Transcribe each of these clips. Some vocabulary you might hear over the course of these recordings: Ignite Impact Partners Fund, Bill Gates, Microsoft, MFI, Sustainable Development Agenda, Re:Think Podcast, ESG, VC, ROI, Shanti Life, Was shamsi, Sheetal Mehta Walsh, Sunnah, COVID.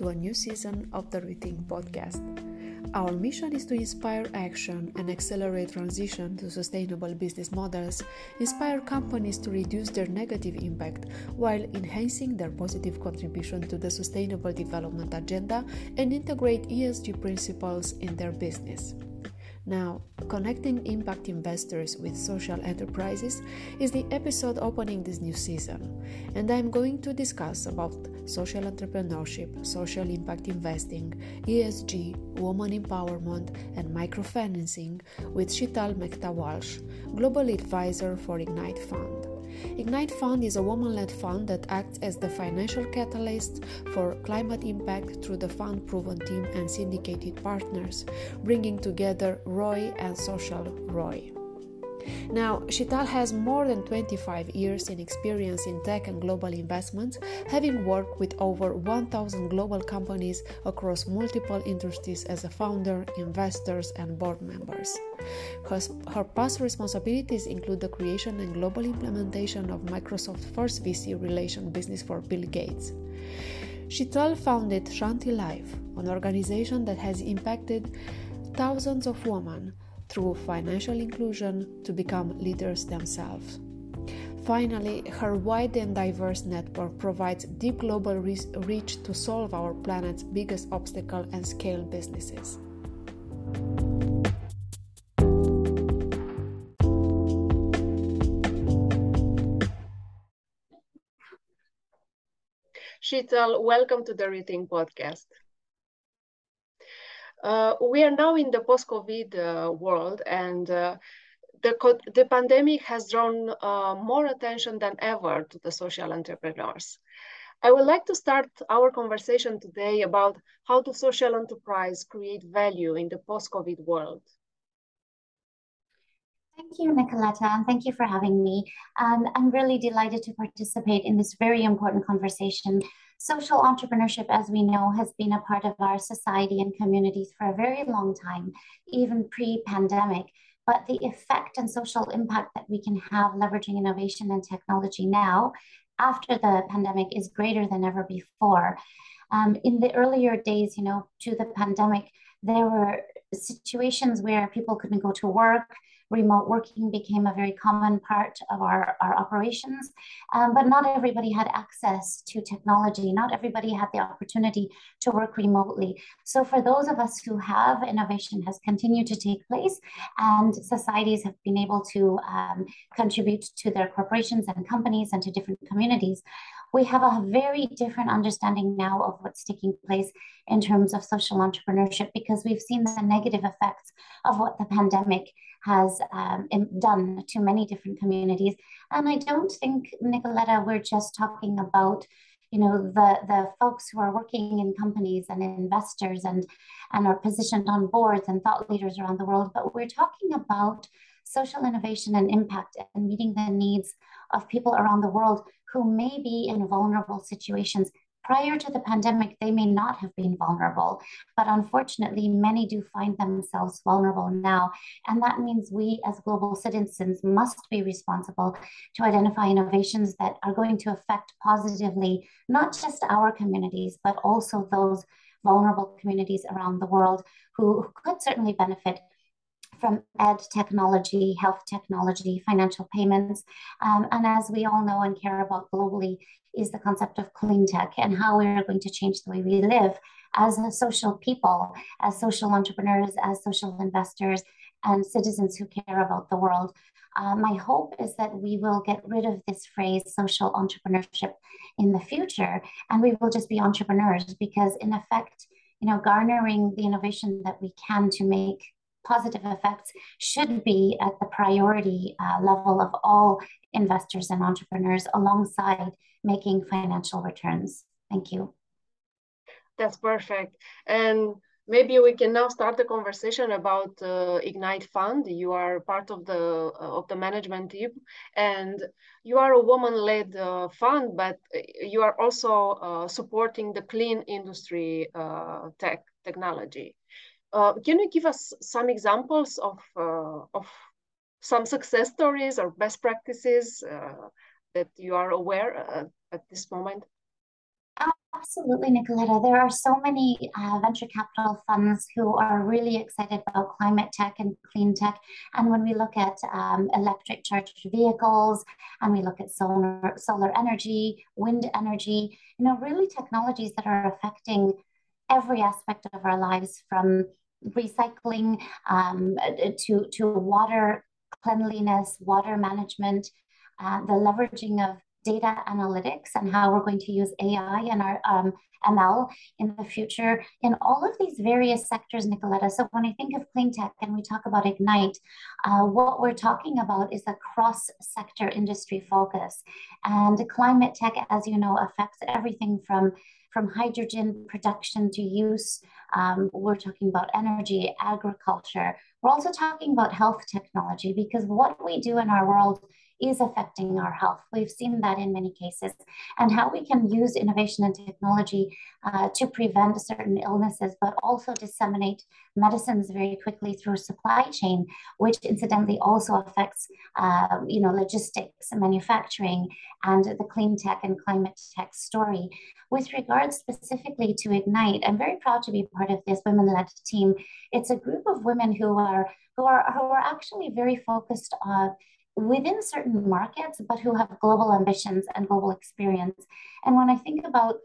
to a new season of the Re:Think Podcast. Our mission is to inspire action and accelerate transition to sustainable business models, inspire companies to reduce their negative impact while enhancing their positive contribution to the Sustainable Development Agenda, and integrate ESG principles in their business. Now, connecting impact investors with social enterprises is the episode opening this new season, and I'm going to discuss about social entrepreneurship, social impact investing, ESG, woman empowerment, and microfinancing with Sheetal Mehta Walsh, Global Advisor for Ignite Fund. Ignite Fund is a woman-led fund that acts as the financial catalyst for climate impact through the fund-proven team and syndicated partners, bringing together ROI and social ROI. Now, Sheetal has more than 25 years in experience in tech and global investments, having worked with over 1,000 global companies across multiple industries as a founder, investors, and board members. Her past responsibilities include the creation and global implementation of Microsoft's first VC relation business for Bill Gates. Sheetal founded Shanti Life, an organization that has impacted thousands of women through financial inclusion to become leaders themselves. Finally, her wide and diverse network provides deep global reach to solve our planet's biggest obstacle and scale businesses. Sheetal, welcome to the Re:Think Podcast. We are now in the post-COVID world, and the pandemic has drawn more attention than ever to the social entrepreneurs. I would like to start our conversation today about how do social enterprise create value in the post-COVID world. Thank you, Nicoletta, and thank you for having me. I'm really delighted to participate in this very important conversation. Social entrepreneurship, as we know, has been a part of our society and communities for a very long time, even pre-pandemic. But the effect and social impact that we can have leveraging innovation and technology now, after the pandemic, is greater than ever before. In the earlier days, to the pandemic, there were situations where people couldn't go to work. Remote working became a very common part of our operations, but not everybody had access to technology. Not everybody had the opportunity to work remotely. So for those of us who have, innovation has continued to take place, and societies have been able to contribute to their corporations and companies and to different communities. We have a very different understanding now of what's taking place in terms of social entrepreneurship, because we've seen the negative effects of what the pandemic has done to many different communities. And I don't think, Nicoletta, we're just talking about the folks who are working in companies and investors and are positioned on boards and thought leaders around the world, but we're talking about social innovation and impact and meeting the needs of people around the world who may be in vulnerable situations. Prior to the pandemic, they may not have been vulnerable, but unfortunately, many do find themselves vulnerable now. And that means we as global citizens must be responsible to identify innovations that are going to affect positively, not just our communities, but also those vulnerable communities around the world who could certainly benefit from ed technology, health technology, financial payments. And as we all know and care about globally is the concept of clean tech and how we're going to change the way we live as a social people, as social entrepreneurs, as social investors, and citizens who care about the world. My hope is that we will get rid of this phrase social entrepreneurship in the future, and we will just be entrepreneurs, because in effect, garnering the innovation that we can to make positive effects should be at the priority level of all investors and entrepreneurs, alongside making financial returns. Thank you. That's perfect. And maybe we can now start the conversation about Ignite Fund. You are part of the management team, and you are a woman-led fund, but you are also supporting the clean industry technology. Can you give us some examples of some success stories or best practices that you are aware of at this moment? Absolutely, Nicoletta. There are so many venture capital funds who are really excited about climate tech and clean tech. And when we look at electric charged vehicles, and we look at solar energy, wind energy, really technologies that are affecting every aspect of our lives, from recycling to water cleanliness, water management, the leveraging of data analytics and how we're going to use AI and our ML in the future in all of these various sectors, Nicoletta. So when I think of clean tech and we talk about Ignite, what we're talking about is a cross-sector industry focus. And climate tech, as you know, affects everything from hydrogen production to use. We're talking about energy, agriculture. We're also talking about health technology, because what we do in our world is affecting our health. We've seen that in many cases, and how we can use innovation and technology to prevent certain illnesses, but also disseminate medicines very quickly through supply chain, which incidentally also affects logistics and manufacturing and the clean tech and climate tech story. With regards specifically to Ignite, I'm very proud to be part of this women-led team. It's a group of women who are actually very focused on within certain markets, but who have global ambitions and global experience. And when I think about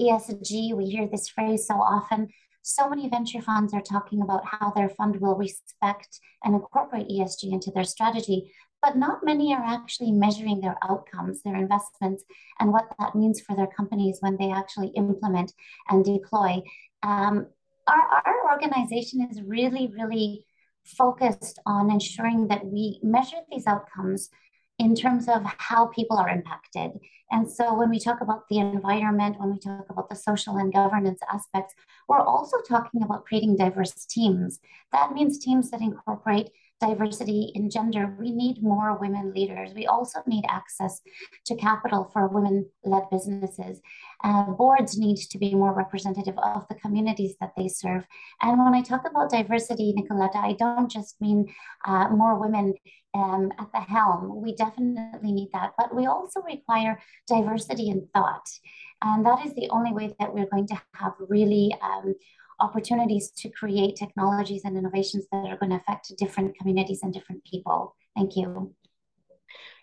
ESG, we hear this phrase so often. So many venture funds are talking about how their fund will respect and incorporate ESG into their strategy, but not many are actually measuring their outcomes, their investments, and what that means for their companies when they actually implement and deploy. Our organization is really, really focused on ensuring that we measure these outcomes in terms of how people are impacted. And so when we talk about the environment, when we talk about the social and governance aspects, we're also talking about creating diverse teams. That means teams that incorporate diversity in gender. We need more women leaders. We also need access to capital for women-led businesses. Boards need to be more representative of the communities that they serve. And when I talk about diversity, Nicoletta, I don't just mean more women at the helm. We definitely need that, but we also require diversity in thought. And that is the only way that we're going to have really opportunities to create technologies and innovations that are going to affect different communities and different people. Thank you.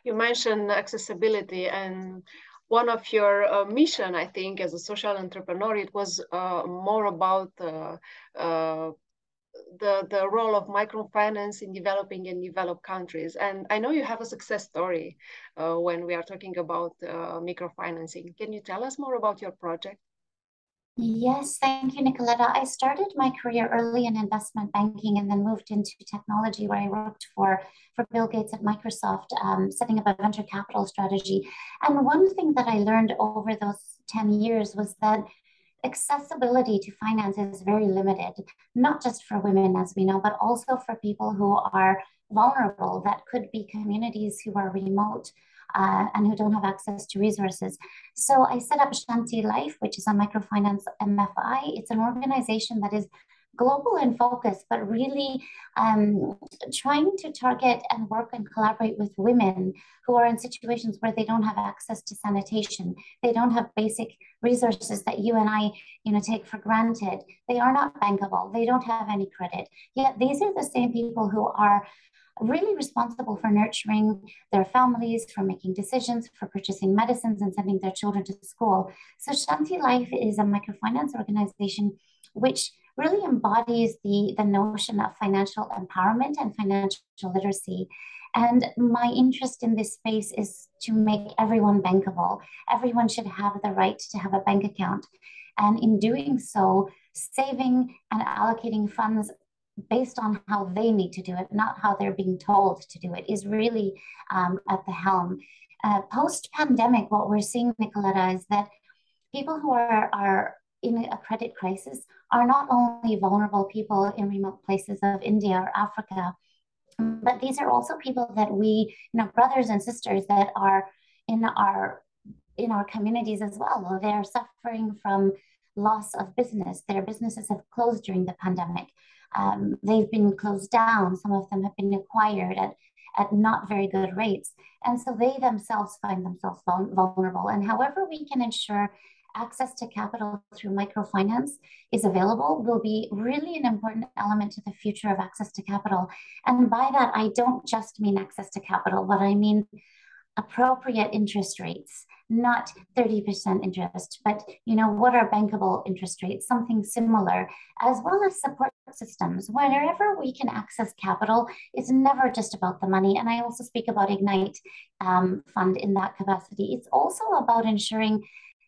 You mentioned accessibility, and one of your mission, I think, as a social entrepreneur, it was more about the role of microfinance in developing and developed countries. And I know you have a success story when we are talking about microfinancing. Can you tell us more about your project? Yes, thank you, Nicoletta. I started my career early in investment banking and then moved into technology, where I worked for Bill Gates at Microsoft, setting up a venture capital strategy. And one thing that I learned over those 10 years was that accessibility to finance is very limited, not just for women, as we know, but also for people who are vulnerable. That could be communities who are remote and who don't have access to resources. So I set up Shanti Life, which is a microfinance MFI. It's an organization that is global in focus, but really trying to target and work and collaborate with women who are in situations where they don't have access to sanitation. They don't have basic resources that you and I take for granted. They are not bankable. They don't have any credit. Yet these are the same people who are really responsible for nurturing their families, for making decisions, for purchasing medicines and sending their children to school. So Shanti Life is a microfinance organization which really embodies the notion of financial empowerment and financial literacy. And my interest in this space is to make everyone bankable. Everyone should have the right to have a bank account. And in doing so, saving and allocating funds based on how they need to do it, not how they're being told to do it, is really at the helm. Post-pandemic, what we're seeing, Nicoletta, is that people who are in a credit crisis are not only vulnerable people in remote places of India or Africa, but these are also people that we, brothers and sisters that are in our communities as well. They are suffering from loss of business. Their businesses have closed during the pandemic. They've been closed down. Some of them have been acquired at not very good rates. And so they themselves find themselves vulnerable. And however we can ensure access to capital through microfinance is available will be really an important element to the future of access to capital. And by that, I don't just mean access to capital, but I mean appropriate interest rates, not 30% interest, but what are bankable interest rates, something similar, as well as support systems. Whenever we can access capital, it's never just about the money. And I also speak about Ignite Fund in that capacity. It's also about ensuring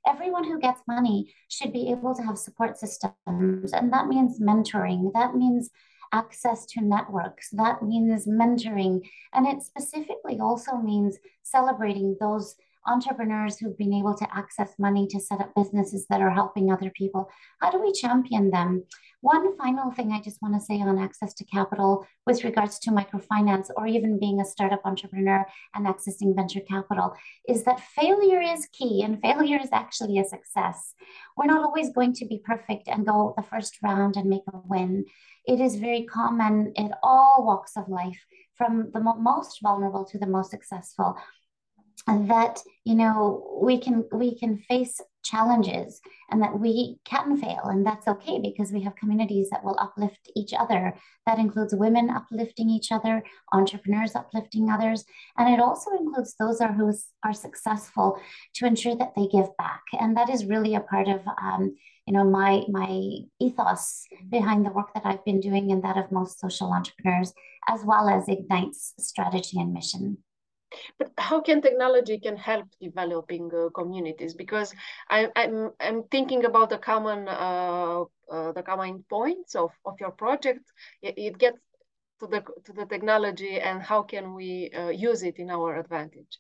everyone who gets money should be able to have support systems. And that means mentoring, that means access to networks, that means mentoring. And it specifically also means celebrating those entrepreneurs who've been able to access money to set up businesses that are helping other people. How do we champion them? One final thing I just want to say on access to capital with regards to microfinance or even being a startup entrepreneur and accessing venture capital is that failure is key, and failure is actually a success. We're not always going to be perfect and go the first round and make a win. It is very common in all walks of life, from the most vulnerable to the most successful, that we can face challenges and that we can fail, and that's okay because we have communities that will uplift each other. That includes women uplifting each other, entrepreneurs uplifting others, and it also includes those who are successful to ensure that they give back. And that is really a part of my ethos behind the work that I've been doing and that of most social entrepreneurs, as well as Ignite's strategy and mission. But how can technology help developing communities? Because I'm thinking about the common points of your project. It gets to the technology, and how can we use it in our advantage?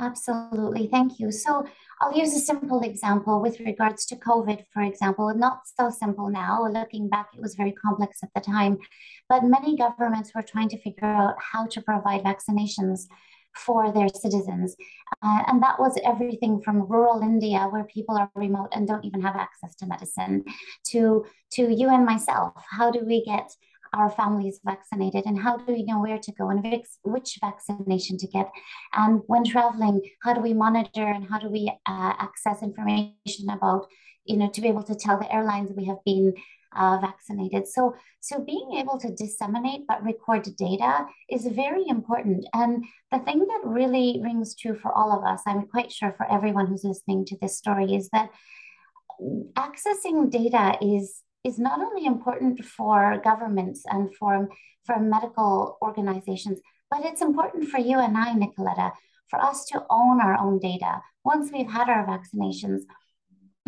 Absolutely. Thank you. So I'll use a simple example with regards to COVID, for example. Not so simple now. Looking back, it was very complex at the time. But many governments were trying to figure out how to provide vaccinations for their citizens. And that was everything from rural India, where people are remote and don't even have access to medicine, to you and myself. How do we get our families vaccinated, and how do we know where to go and which vaccination to get? And when traveling, how do we monitor and how do we access information about, to be able to tell the airlines we have been vaccinated? So being able to disseminate but record data is very important. And the thing that really rings true for all of us, I'm quite sure for everyone who's listening to this story, is that accessing data is not only important for governments and for medical organizations, but it's important for you and I, Nicoletta, for us to own our own data. Once we've had our vaccinations,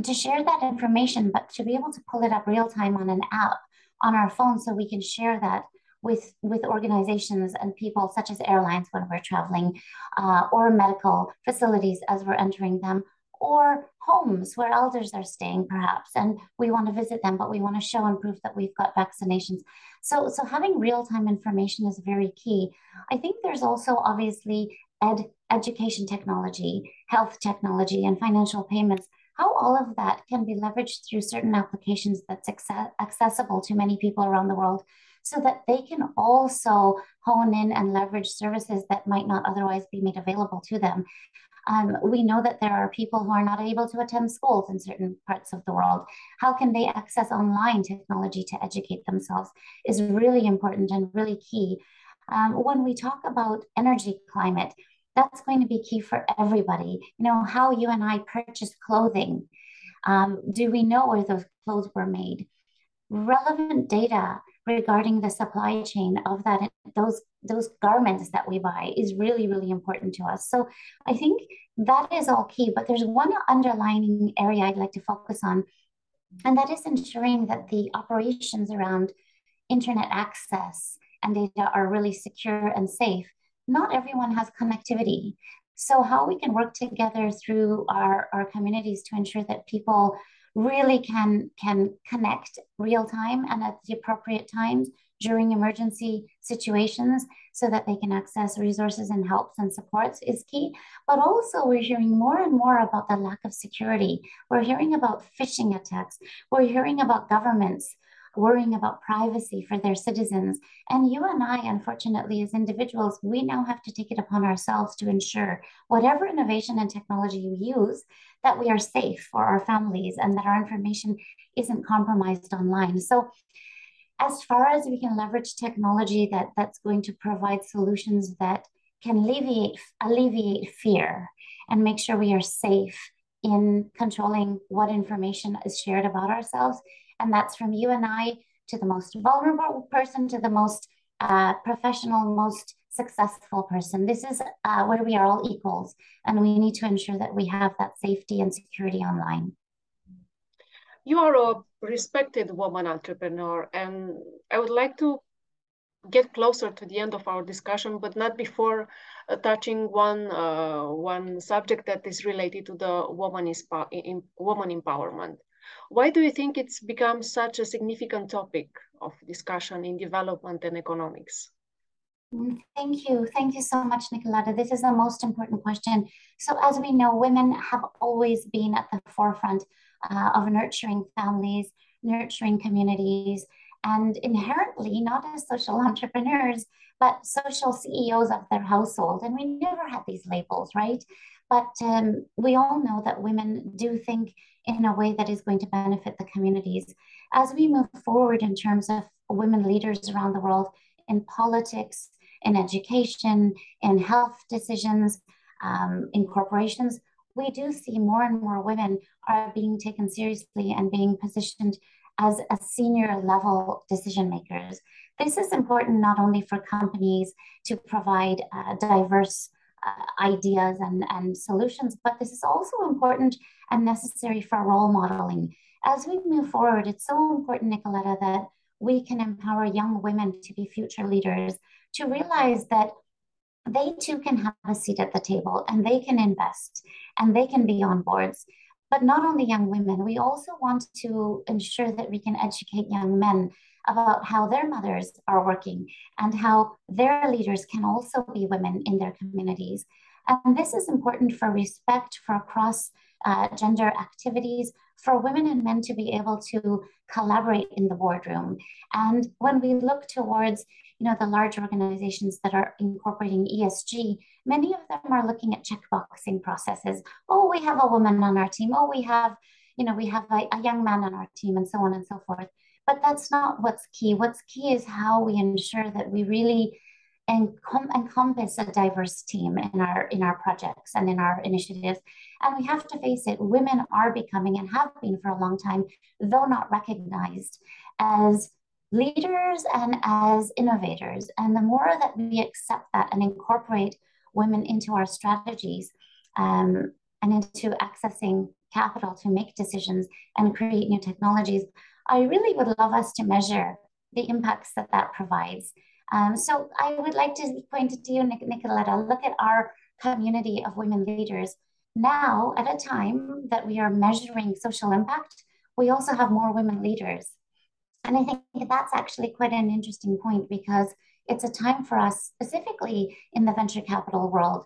to share that information, but to be able to pull it up real time on an app on our phone so we can share that with organizations and people such as airlines when we're traveling, or medical facilities as we're entering them, or homes where elders are staying perhaps, and we want to visit them, but we want to show and prove that we've got vaccinations. So having real-time information is very key. I think there's also obviously education technology, health technology, and financial payments, how all of that can be leveraged through certain applications that's accessible to many people around the world, so that they can also hone in and leverage services that might not otherwise be made available to them. We know that there are people who are not able to attend schools in certain parts of the world. How can they access online technology to educate themselves is really important and really key. When we talk about energy climate, that's going to be key for everybody. How you and I purchase clothing. Do we know where those clothes were made? Relevant data regarding the supply chain of those garments that we buy is really, really important to us. So I think that is all key, but there's one underlying area I'd like to focus on, and that is ensuring that the operations around internet access and data are really secure and safe. Not everyone has connectivity. So how we can work together through our communities to ensure that people really can connect real time and at the appropriate times during emergency situations, so that they can access resources and helps and supports is key. But also we're hearing more and more about the lack of security. We're hearing about phishing attacks. We're hearing about governments worrying about privacy for their citizens. And you and I, unfortunately, as individuals, we now have to take it upon ourselves to ensure whatever innovation and technology you use, that we are safe for our families and that our information isn't compromised online. So as far as we can leverage technology that's going to provide solutions that can alleviate fear and make sure we are safe in controlling what information is shared about ourselves. And that's from you and I to the most vulnerable person to the most professional, most successful person. This is where we are all equals, and we need to ensure that we have that safety and security online. You are a respected woman entrepreneur, and I would like to get closer to the end of our discussion, but not before touching one subject that is related to the woman empowerment. Why do you think it's become such a significant topic of discussion in development and economics? Thank you. Thank you so much, Nicoletta. This is the most important question. So as we know, women have always been at the forefront of nurturing families, nurturing communities, and inherently not as social entrepreneurs, but social CEOs of their household. And we never had these labels, right? But we all know that women do think in a way that is going to benefit the communities. As we move forward in terms of women leaders around the world, in politics, in education, in health decisions, in corporations, we do see more and more women are being taken seriously and being positioned as a senior level decision makers. This is important not only for companies to provide diverse ideas and solutions, but this is also important and necessary for role modeling. As we move forward, it's so important, Nicoletta, that we can empower young women to be future leaders, to realize that they too can have a seat at the table and they can invest and they can be on boards. But not only young women, we also want to ensure that we can educate young men about how their mothers are working and how their leaders can also be women in their communities. And this is important for respect, for cross-gender activities, for women and men to be able to collaborate in the boardroom. And when we look towards, the large organizations that are incorporating ESG, many of them are looking at checkboxing processes. Oh, we have a woman on our team. Oh, we have a young man on our team, and so on and so forth. But that's not what's key. What's key is how we ensure that we really encompass a diverse team in our projects and in our initiatives. And we have to face it, women are becoming and have been for a long time, though not recognized, as leaders and as innovators. And the more that we accept that and incorporate women into our strategies and into accessing capital to make decisions and create new technologies, I really would love us to measure the impacts that provides. So I would like to point to you, Nicoletta, look at our community of women leaders. Now, at a time that we are measuring social impact, we also have more women leaders. And I think that's actually quite an interesting point, because it's a time for us, specifically in the venture capital world.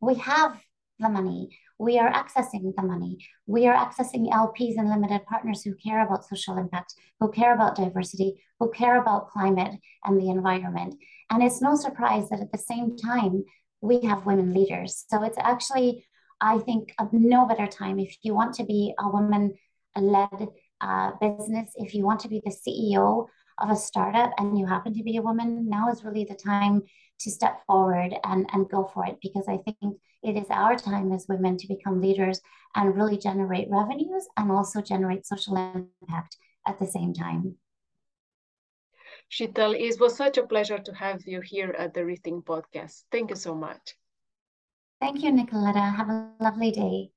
We have the money, we are accessing the money, we are accessing LPs and limited partners who care about social impact, who care about diversity, who care about climate and the environment. And it's no surprise that at the same time, we have women leaders. So it's actually, I think, of no better time if you want to be a woman-led business, if you want to be the CEO of a startup and you happen to be a woman, now is really the time to step forward and go for it, because I think it is our time as women to become leaders and really generate revenues and also generate social impact at the same time. Sheetal, it was such a pleasure to have you here at the Re:Think Podcast. Thank you so much. Thank you, Nicoletta. Have a lovely day.